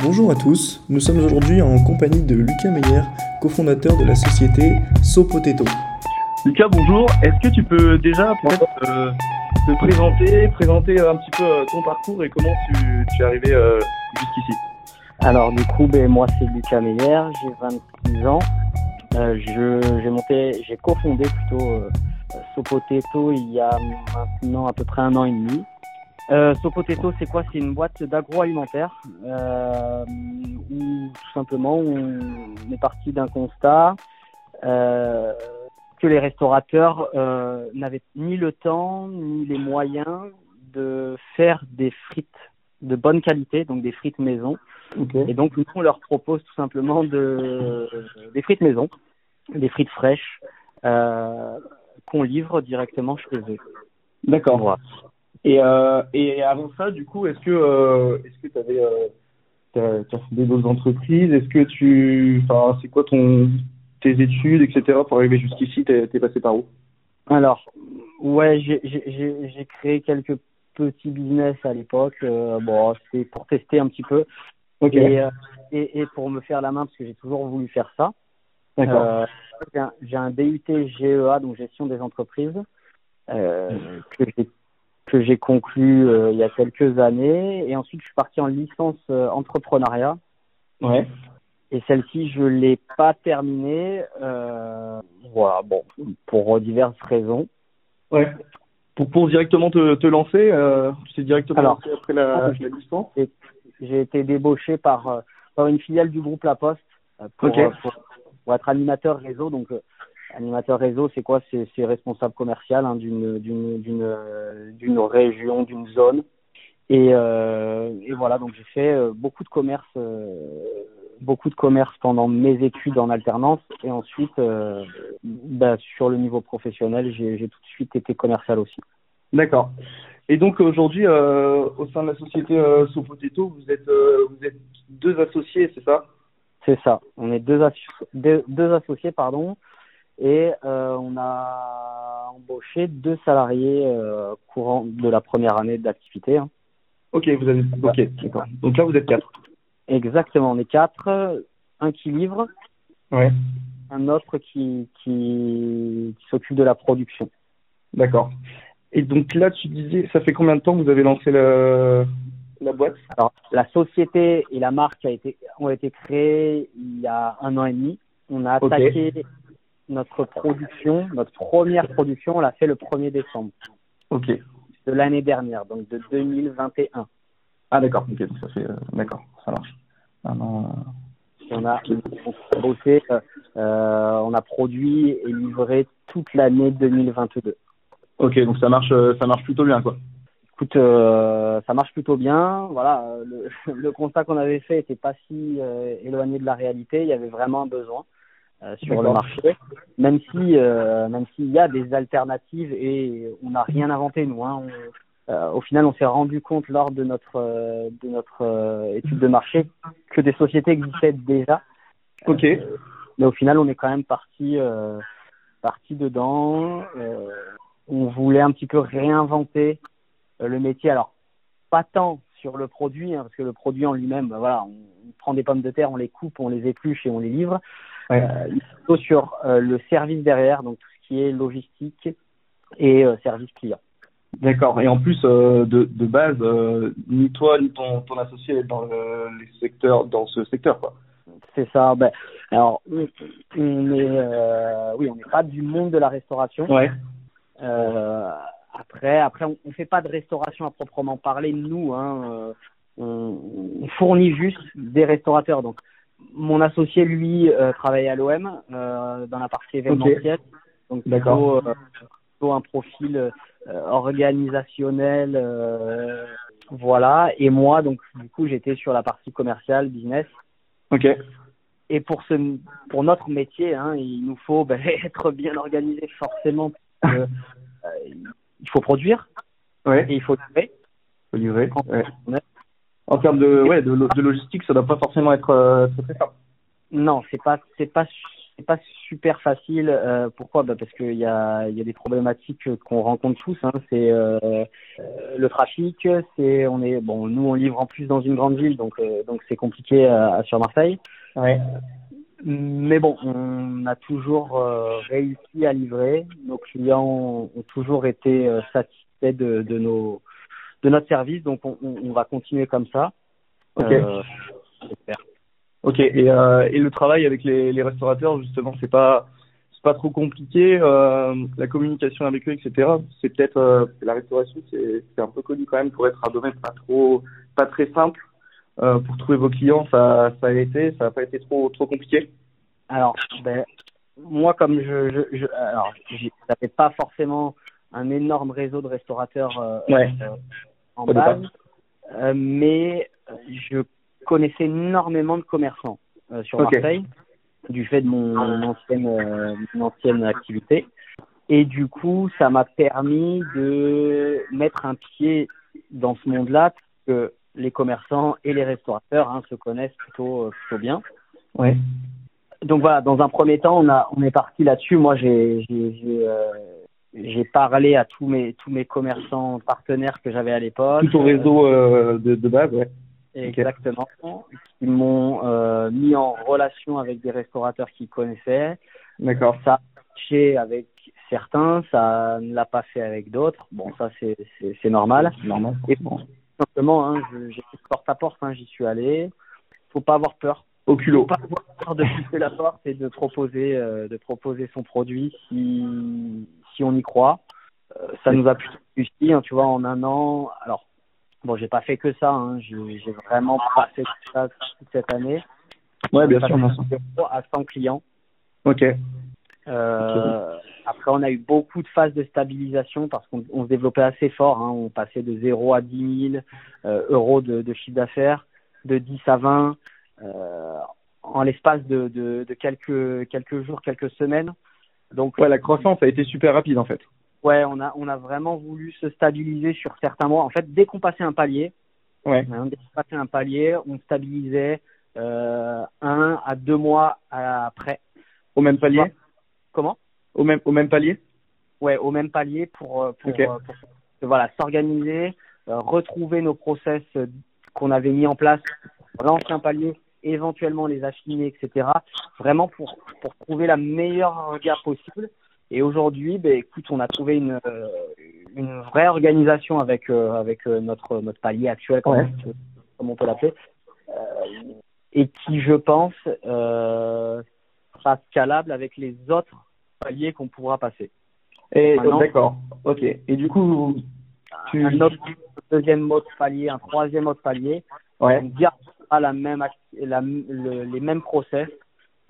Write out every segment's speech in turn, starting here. Bonjour à tous, nous sommes aujourd'hui en compagnie de Lucas Meyer, cofondateur de la société SoPotato. Lucas, bonjour, est-ce que tu peux déjà te présenter un petit peu ton parcours et comment tu es arrivé jusqu'ici? Alors du coup, moi c'est Lucas Meyer, j'ai 26 ans, j'ai cofondé plutôt SoPotato il y a maintenant à peu près 1 an et demi. SoPotato, c'est quoi? C'est une boîte d'agroalimentaire où tout simplement on est parti d'un constat que les restaurateurs n'avaient ni le temps ni les moyens de faire des frites de bonne qualité, donc des frites maison. Okay. Et donc nous, on leur propose tout simplement des frites maison, des frites fraîches qu'on livre directement chez eux. D'accord. Voilà. Et avant ça, du coup, est-ce que t'as fondé d'autres entreprises? Est-ce que c'est quoi tes études, etc. pour arriver jusqu'ici? T'es passé par où? Alors, ouais, j'ai créé quelques petits business à l'époque. C'est pour tester un petit peu. Okay. Et pour me faire la main, parce que j'ai toujours voulu faire ça. D'accord. J'ai un DUT GEA, donc gestion des entreprises, que j'ai conclu il y a quelques années. Et ensuite, je suis parti en licence entrepreneuriat. Ouais. Et celle-ci, je l'ai pas terminée. Pour diverses raisons. Ouais. Pour directement te lancer, c'est directement lancé après la licence. J'ai été débauché par une filiale du groupe La Poste pour être animateur réseau. Donc, animateur réseau, c'est quoi? C'est responsable commercial d'une région, d'une zone. Et voilà, donc j'ai fait beaucoup de commerce pendant mes études en alternance. Et ensuite, sur le niveau professionnel, j'ai tout de suite été commercial aussi. D'accord. Et donc aujourd'hui, au sein de la société SoPotato, vous êtes 2 associés, c'est ça? C'est ça. On est deux associés, pardon. Et on a embauché 2 salariés courant de la première année d'activité. Hein. Ok, vous avez. Ok. Donc là, vous êtes 4. Exactement, on est 4. 1 qui livre, ouais. Un autre qui s'occupe de la production. D'accord. Et donc là, tu disais, ça fait combien de temps que vous avez lancé la boîte? Alors, la société et la marque ont été créées il y a 1 an et demi. On a attaqué notre première production, on l'a fait le 1er décembre. Ok. De l'année dernière, donc de 2021. Ah d'accord, ok, donc ça fait d'accord, ça marche. Ah, non. On a produit et livré toute l'année 2022. Ok, donc ça marche plutôt bien, quoi. Écoute, ça marche plutôt bien. Voilà, le constat qu'on avait fait était pas si éloigné de la réalité. Il y avait vraiment un besoin sur le marché, même s'il y a des alternatives et on n'a rien inventé nous. Hein. Au final, on s'est rendu compte lors de notre étude de marché que des sociétés existaient déjà. Ok. Mais au final, on est quand même parti dedans. On voulait un petit peu réinventer le métier. Alors, pas tant sur le produit, hein, parce que le produit en lui-même, on prend des pommes de terre, on les coupe, on les épluche et on les livre. Ouais. Plutôt sur le service derrière, donc tout ce qui est logistique et service client. D'accord. Et en plus, de base, ni toi ni ton associé n'est dans ce secteur, quoi. C'est ça. Alors, on n'est pas du monde de la restauration. Ouais. Après, on ne fait pas de restauration à proprement parler, nous. Hein, on fournit juste des restaurateurs. Donc, mon associé, lui, travaille à l'OM dans la partie événementielle. Okay. Donc, d'accord. Plutôt un profil organisationnel. Voilà. Et moi, donc, du coup, j'étais sur la partie commerciale, business. Ok. Et pour notre métier, hein, il nous faut être bien organisé, forcément. Il faut produire, ouais. Et il faut livrer. Ouais. En termes de logistique, ça ne doit pas forcément être très simple. Non, c'est pas c'est pas super facile. Pourquoi ? Parce qu'il y a des problématiques qu'on rencontre tous. C'est le trafic. Nous on livre en plus dans une grande ville, donc c'est compliqué sur Marseille. Ouais. Mais bon, on a toujours réussi à livrer. Nos clients ont toujours été satisfaits de notre service, donc on va continuer comme ça. Ok. J'espère. Ok. Et le travail avec les restaurateurs, justement, c'est pas trop compliqué. La communication avec eux, etc. C'est peut-être la restauration, c'est un peu connu quand même pour être un domaine pas très simple. Pour trouver vos clients, ça n'a pas été trop compliqué. Alors, moi, comme je n'avais pas forcément un énorme réseau de restaurateurs en base, mais je connaissais énormément de commerçants sur Marseille, du fait de mon ancienne activité. Et du coup, ça m'a permis de mettre un pied dans ce monde-là, parce que les commerçants et les restaurateurs se connaissent plutôt bien. Ouais. Donc voilà, dans un premier temps, on est parti là-dessus. Moi, j'ai parlé à tous mes commerçants partenaires que j'avais à l'époque. Tout ton réseau de base, ouais. Exactement. Okay. Qui m'ont mis en relation avec des restaurateurs qu'ils connaissaient. D'accord. Ça a marché avec certains, ça ne l'a pas fait avec d'autres. Bon, ça c'est normal. C'est normal. Et bon. Simplement, j'ai fait porte à porte, j'y suis allé. Faut pas avoir peur. Au culot. Faut pas avoir peur de pousser la porte et de proposer son produit si on y croit. Ça nous a plutôt réussi, tu vois, en un an. Alors, bon, j'ai pas fait que ça, j'ai vraiment passé tout ça toute cette année. Ouais, bien sûr. À 100 clients. Ok. Après, on a eu beaucoup de phases de stabilisation parce qu'on se développait assez fort. On passait de 0 à 10 000 euros de chiffre d'affaires, de 10 à 20 en l'espace de quelques jours, quelques semaines. Donc, ouais, la croissance a été super rapide en fait. Ouais, on a vraiment voulu se stabiliser sur certains mois. En fait, dès qu'on passait un palier, on stabilisait 1 à 2 mois après. Au même palier ? Comment ? Au même palier ? Ouais, au même palier pour voilà, s'organiser, retrouver nos process qu'on avait mis en place, l'ancien palier, éventuellement les affiner, etc. Vraiment pour trouver la meilleure gamme possible. Et aujourd'hui, écoute, on a trouvé une vraie organisation avec notre palier actuel, comme on peut l'appeler, et qui, je pense, sera scalable avec les autres paliers qu'on pourra passer. D'accord, ok. Et du coup, deuxième mode palier, un troisième mode palier, on gardera les mêmes process,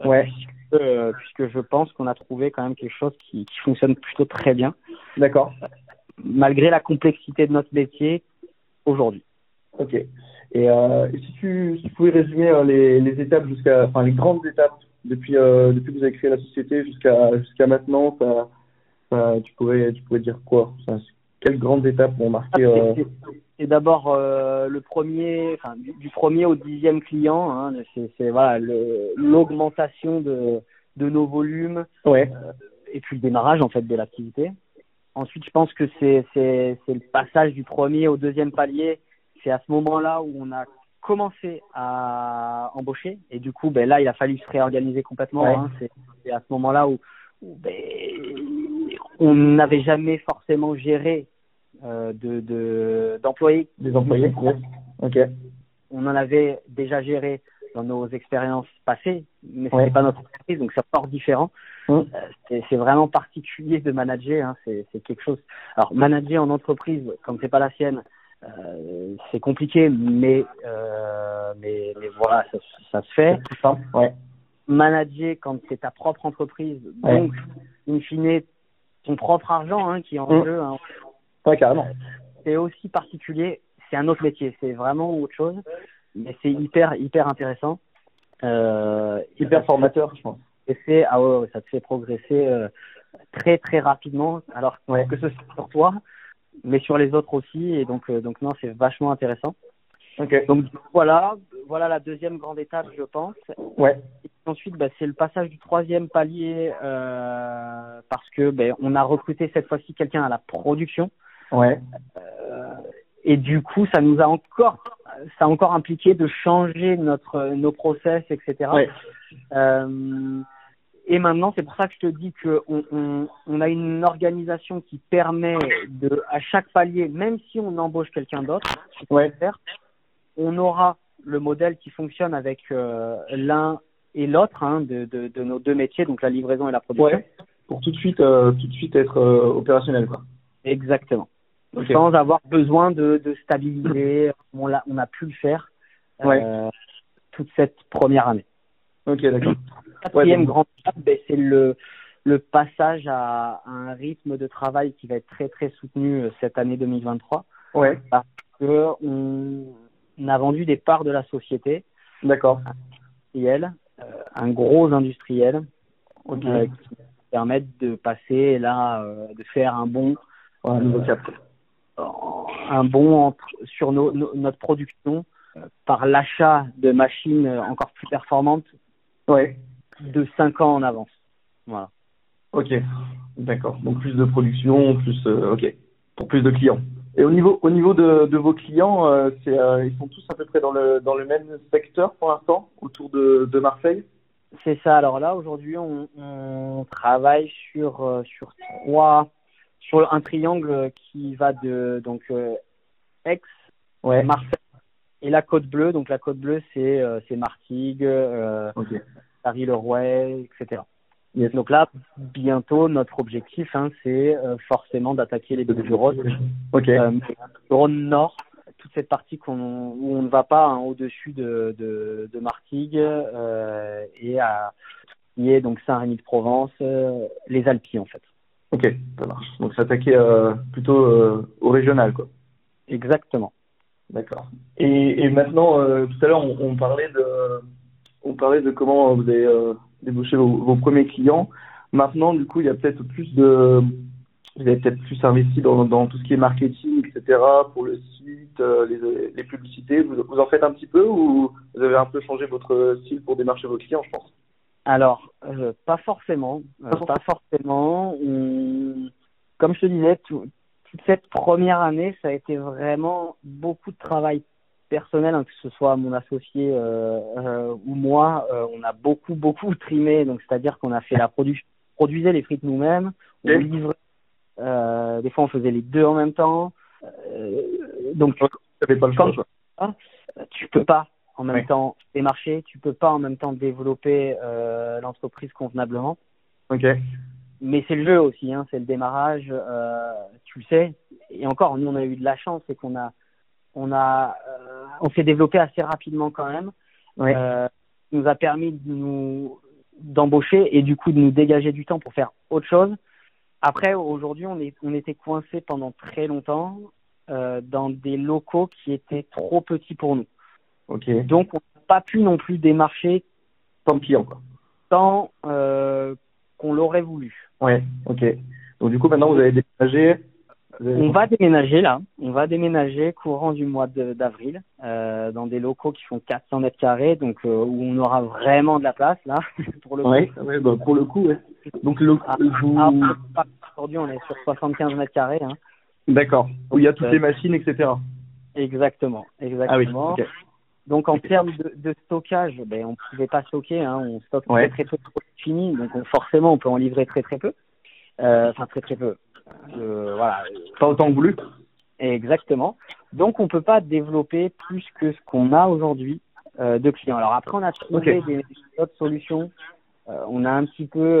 puisque je pense qu'on a trouvé quand même quelque chose qui fonctionne plutôt très bien. D'accord. Malgré la complexité de notre métier aujourd'hui. Ok. Et si tu pouvais résumer les étapes les grandes étapes depuis que vous avez créé la société jusqu'à maintenant, tu pourrais dire quoi ? Quelles grandes étapes ont marqué C'est d'abord le premier, du premier au 10e client, c'est voilà l'augmentation de nos volumes, et puis le démarrage en fait de l'activité. Ensuite, je pense que c'est le passage du premier au 2e palier. C'est à ce moment-là où on a commencé à embaucher et du coup là il a fallu se réorganiser complètement. C'est à ce moment-là où on n'avait jamais forcément géré d'employés. Des employés. Ok. On en avait déjà géré dans nos expériences passées, mais c'était pas notre entreprise, donc c'est fort différent. C'est vraiment particulier de manager. C'est quelque chose. Alors manager en entreprise, comme c'est pas la sienne. C'est compliqué, mais voilà, ça se fait. C'est simple, Manager quand c'est ta propre entreprise, donc in fine ton propre argent qui est en jeu. Ouais, carrément. C'est aussi particulier. C'est un autre métier. C'est vraiment autre chose, mais c'est hyper intéressant. Hyper formateur, je pense. Ça te fait progresser très très rapidement. Alors que ce soit pour toi, mais sur les autres aussi, et donc non, c'est vachement intéressant. Okay. Donc voilà la deuxième grande étape, je pense. Ouais. Ensuite, c'est le passage du troisième palier parce que on a recruté cette fois-ci quelqu'un à la production. Ouais. Et du coup, ça a encore impliqué de changer nos process, etc. Ouais. Et maintenant, c'est pour ça que je te dis que on a une organisation qui permet de, à chaque palier, même si on embauche quelqu'un d'autre, ouais, on aura le modèle qui fonctionne avec l'un et l'autre de nos deux métiers, donc la livraison et la production. Ouais. Pour tout de suite être opérationnel, quoi. Exactement. Okay. Sans avoir besoin de stabiliser, on a pu le faire toute cette première année. Ok, d'accord. Quatrième grande étape, c'est le passage à un rythme de travail qui va être très très soutenu cette année 2023. Ouais. Parce que on a vendu des parts de la société. D'accord. Un gros industriel, okay, qui permet de passer là, de faire un bond, sur notre production par l'achat de machines encore plus performantes. Ouais. De 5 ans en avance. Voilà. Ok, d'accord. Donc plus de production, plus pour plus de clients. Et au niveau de vos clients, ils sont tous à peu près dans le même secteur pour l'instant, autour de Marseille. C'est ça. Alors là, aujourd'hui, on travaille sur un triangle qui va de Aix, ouais, Marseille et la Côte-Bleue. Donc la Côte-Bleue, c'est Martigues, Carry-le-Rouet, etc. Yes. Donc là, bientôt, notre objectif, c'est forcément d'attaquer les Bouches-du-Rhône, Rhône Nord, toute cette partie où on ne va pas au-dessus de Martigues et à Saint-Rémy-de-Provence, les Alpilles en fait. Ok, ça marche. Donc s'attaquer plutôt au régional, quoi. Exactement. D'accord. Et maintenant, tout à l'heure, on parlait de comment vous avez débauché vos premiers clients. Maintenant, du coup, vous avez peut-être plus investi dans tout ce qui est marketing, etc., pour le site, les publicités. Vous en faites un petit peu ou vous avez un peu changé votre style pour démarcher vos clients, je pense? Alors, pas forcément. Pas forcément. Comme je te disais, toute cette première année, ça a été vraiment beaucoup de travail personnel, que ce soit mon associé ou moi. On a beaucoup trimé, donc c'est-à-dire qu'on a fait la produisait les frites nous-mêmes, on livrait, des fois on faisait les deux en même temps. Donc tu peux pas en même temps démarcher, tu peux pas en même temps développer l'entreprise convenablement. Ok. Mais c'est le jeu aussi, c'est le démarrage, tu le sais. Et encore, nous, on a eu de la chance, c'est qu'on on s'est développé assez rapidement quand même. Ouais. Ça nous a permis d'embaucher et du coup de nous dégager du temps pour faire autre chose. Après, aujourd'hui, on était coincés pendant très longtemps dans des locaux qui étaient trop petits pour nous. Okay. Donc, on n'a pas pu non plus démarcher tant pis encore. Tant qu'on l'aurait voulu. Ouais, ok. Donc du coup, maintenant, vous avez déménagé. On va déménager là. On va déménager courant du mois d'avril dans des locaux qui font 400 mètres carrés, donc où on aura vraiment de la place là pour le coup. Ouais, pour le coup. Ouais. Donc aujourd'hui, on est sur 75 mètres carrés. D'accord. Où il y a toutes les machines, etc. Exactement. Ah oui. Okay. Donc, en termes de stockage, on ne pouvait pas stocker. On stocke très peu de produits finis. Donc, forcément, on peut en livrer très peu. Enfin, très peu. Voilà. Pas autant voulu. Exactement. Donc, on ne peut pas développer plus que ce qu'on a aujourd'hui de clients. Alors, après, on a trouvé d'autres solutions. On a un petit peu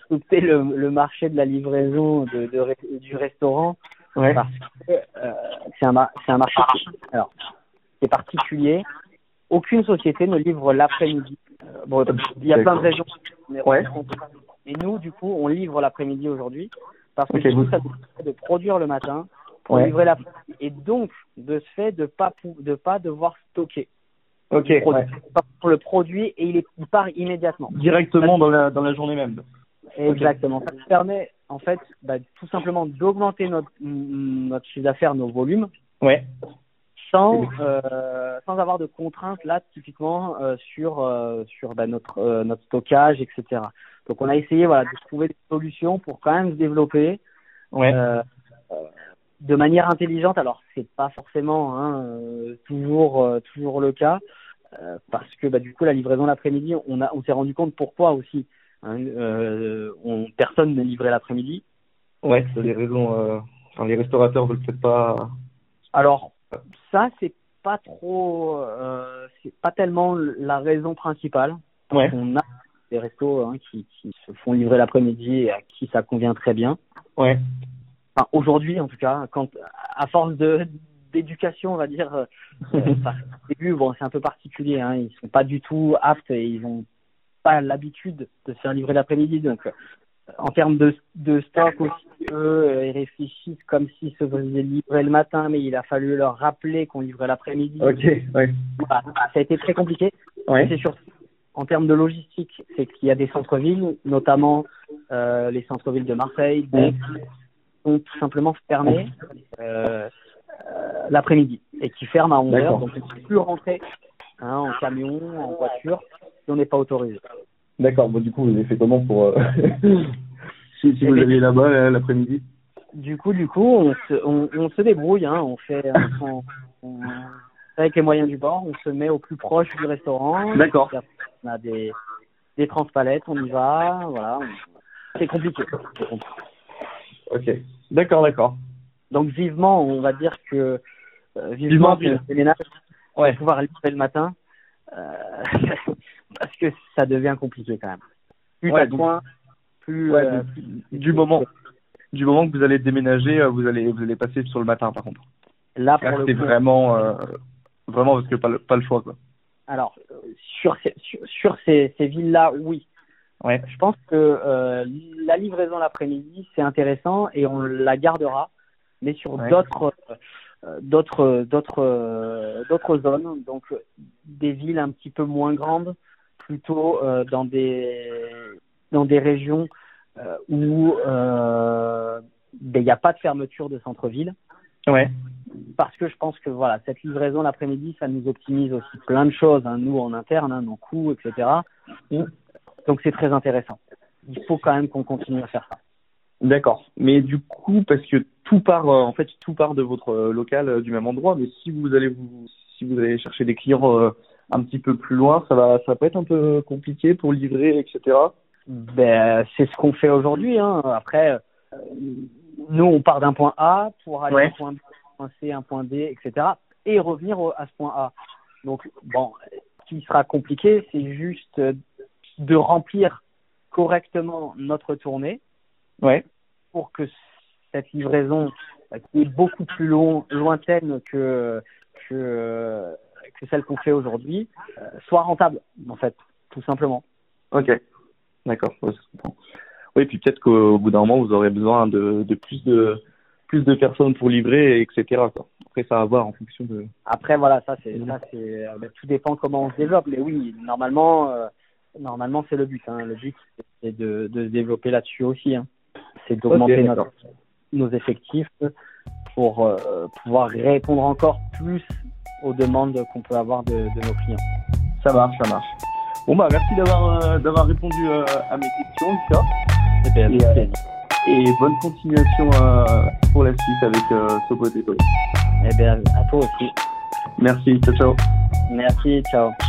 disrupté le marché de la livraison du restaurant. Ouais. Parce que c'est un marché. Alors, c'est particulier. Aucune société ne livre l'après-midi. Il y a plein de raisons. Mais nous, du coup, on livre l'après-midi aujourd'hui parce que ça nous permet de produire le matin pour livrer l'après-midi. Et donc, de ce fait, de ne pas devoir stocker. Ok. Pour le produit et il part immédiatement. Directement dans la journée même. Exactement. Ça nous permet, en fait, tout simplement d'augmenter notre chiffre d'affaires, nos volumes. Ouais. sans avoir de contraintes là typiquement sur notre stockage, etc. Donc on a essayé de trouver des solutions pour quand même se développer de manière intelligente. Alors c'est pas forcément toujours le cas parce que du coup la livraison l'après-midi, on s'est rendu compte pourquoi aussi personne ne livrait l'après-midi. Ouais, c'est des raisons. Les restaurateurs veulent peut-être pas. Alors ça c'est pas tellement la raison principale. Ouais. On a des restos qui se font livrer l'après-midi et à qui ça convient très bien. Ouais. Enfin, aujourd'hui en tout cas, à force d'éducation, on va dire, au début, c'est un peu particulier. Ils sont pas du tout aptes et ils ont pas l'habitude de se faire livrer l'après-midi, donc. En termes de stock aussi, eux, ils réfléchissent comme s'ils se faisaient livrer le matin, mais il a fallu leur rappeler qu'on livrait l'après-midi. Ok, ouais. Ça a été très compliqué. Ouais. C'est surtout en termes de logistique, c'est qu'il y a des centres-villes, notamment les centres-villes de Marseille, qui sont tout simplement fermés l'après-midi et qui ferment à 11 heures. Donc, on ne peut plus rentrer en camion, en voiture, si on n'est pas autorisé. D'accord, du coup, vous avez fait comment pour si vous alliez là-bas l'après-midi? Du coup, on se débrouille, on avec les moyens du bord, on se met au plus proche du restaurant. D'accord. On a des transpalettes, on y va, voilà. C'est compliqué. Ok, d'accord. Donc vivement, on va dire que vivement le ménage, pour pouvoir livrer le matin. Parce que ça devient compliqué quand même. Du moment que vous allez déménager, vous allez passer sur le matin par contre. Là, pour c'est vraiment, vraiment parce que pas le choix quoi. Alors sur ces villes là, oui. Ouais. Je pense que la livraison l'après-midi c'est intéressant et on la gardera, mais sur d'autres zones, donc des villes un petit peu moins grandes, plutôt dans des régions où il n'y a pas de fermeture de centre-ville. Ouais. Parce que je pense que cette livraison l'après-midi, ça nous optimise aussi plein de choses, nous en interne, nos coûts, etc. Donc c'est très intéressant. Il faut quand même qu'on continue à faire ça. D'accord. Mais du coup, parce que tout part de votre local du même endroit, mais si vous allez chercher des clients un petit peu plus loin, ça peut être un peu compliqué pour livrer, etc. C'est ce qu'on fait aujourd'hui. Après, nous, on part d'un point A pour aller à un point B, un point C, un point D, etc. et revenir à ce point A. Donc, ce qui sera compliqué, c'est juste de remplir correctement notre tournée. Ouais. Pour que cette livraison qui est beaucoup plus lointaine que celle qu'on fait aujourd'hui soit rentable, en fait, tout simplement. Ok, d'accord. Ouais, je comprends. Oui, puis peut-être qu'au bout d'un moment, vous aurez besoin de plus de personnes pour livrer, etc. Quoi. Après, ça va voir en fonction de… Après, tout dépend comment on se développe. Mais oui, normalement c'est le but. Le but, c'est de se développer là-dessus aussi. C'est d'augmenter nos effectifs pour pouvoir répondre encore plus aux demandes qu'on peut avoir de nos clients. Ça marche. Bon merci d'avoir répondu à mes questions, Lucas. Et bonne continuation pour la suite avec SoPotato. À toi aussi. Merci, ciao. Merci, ciao.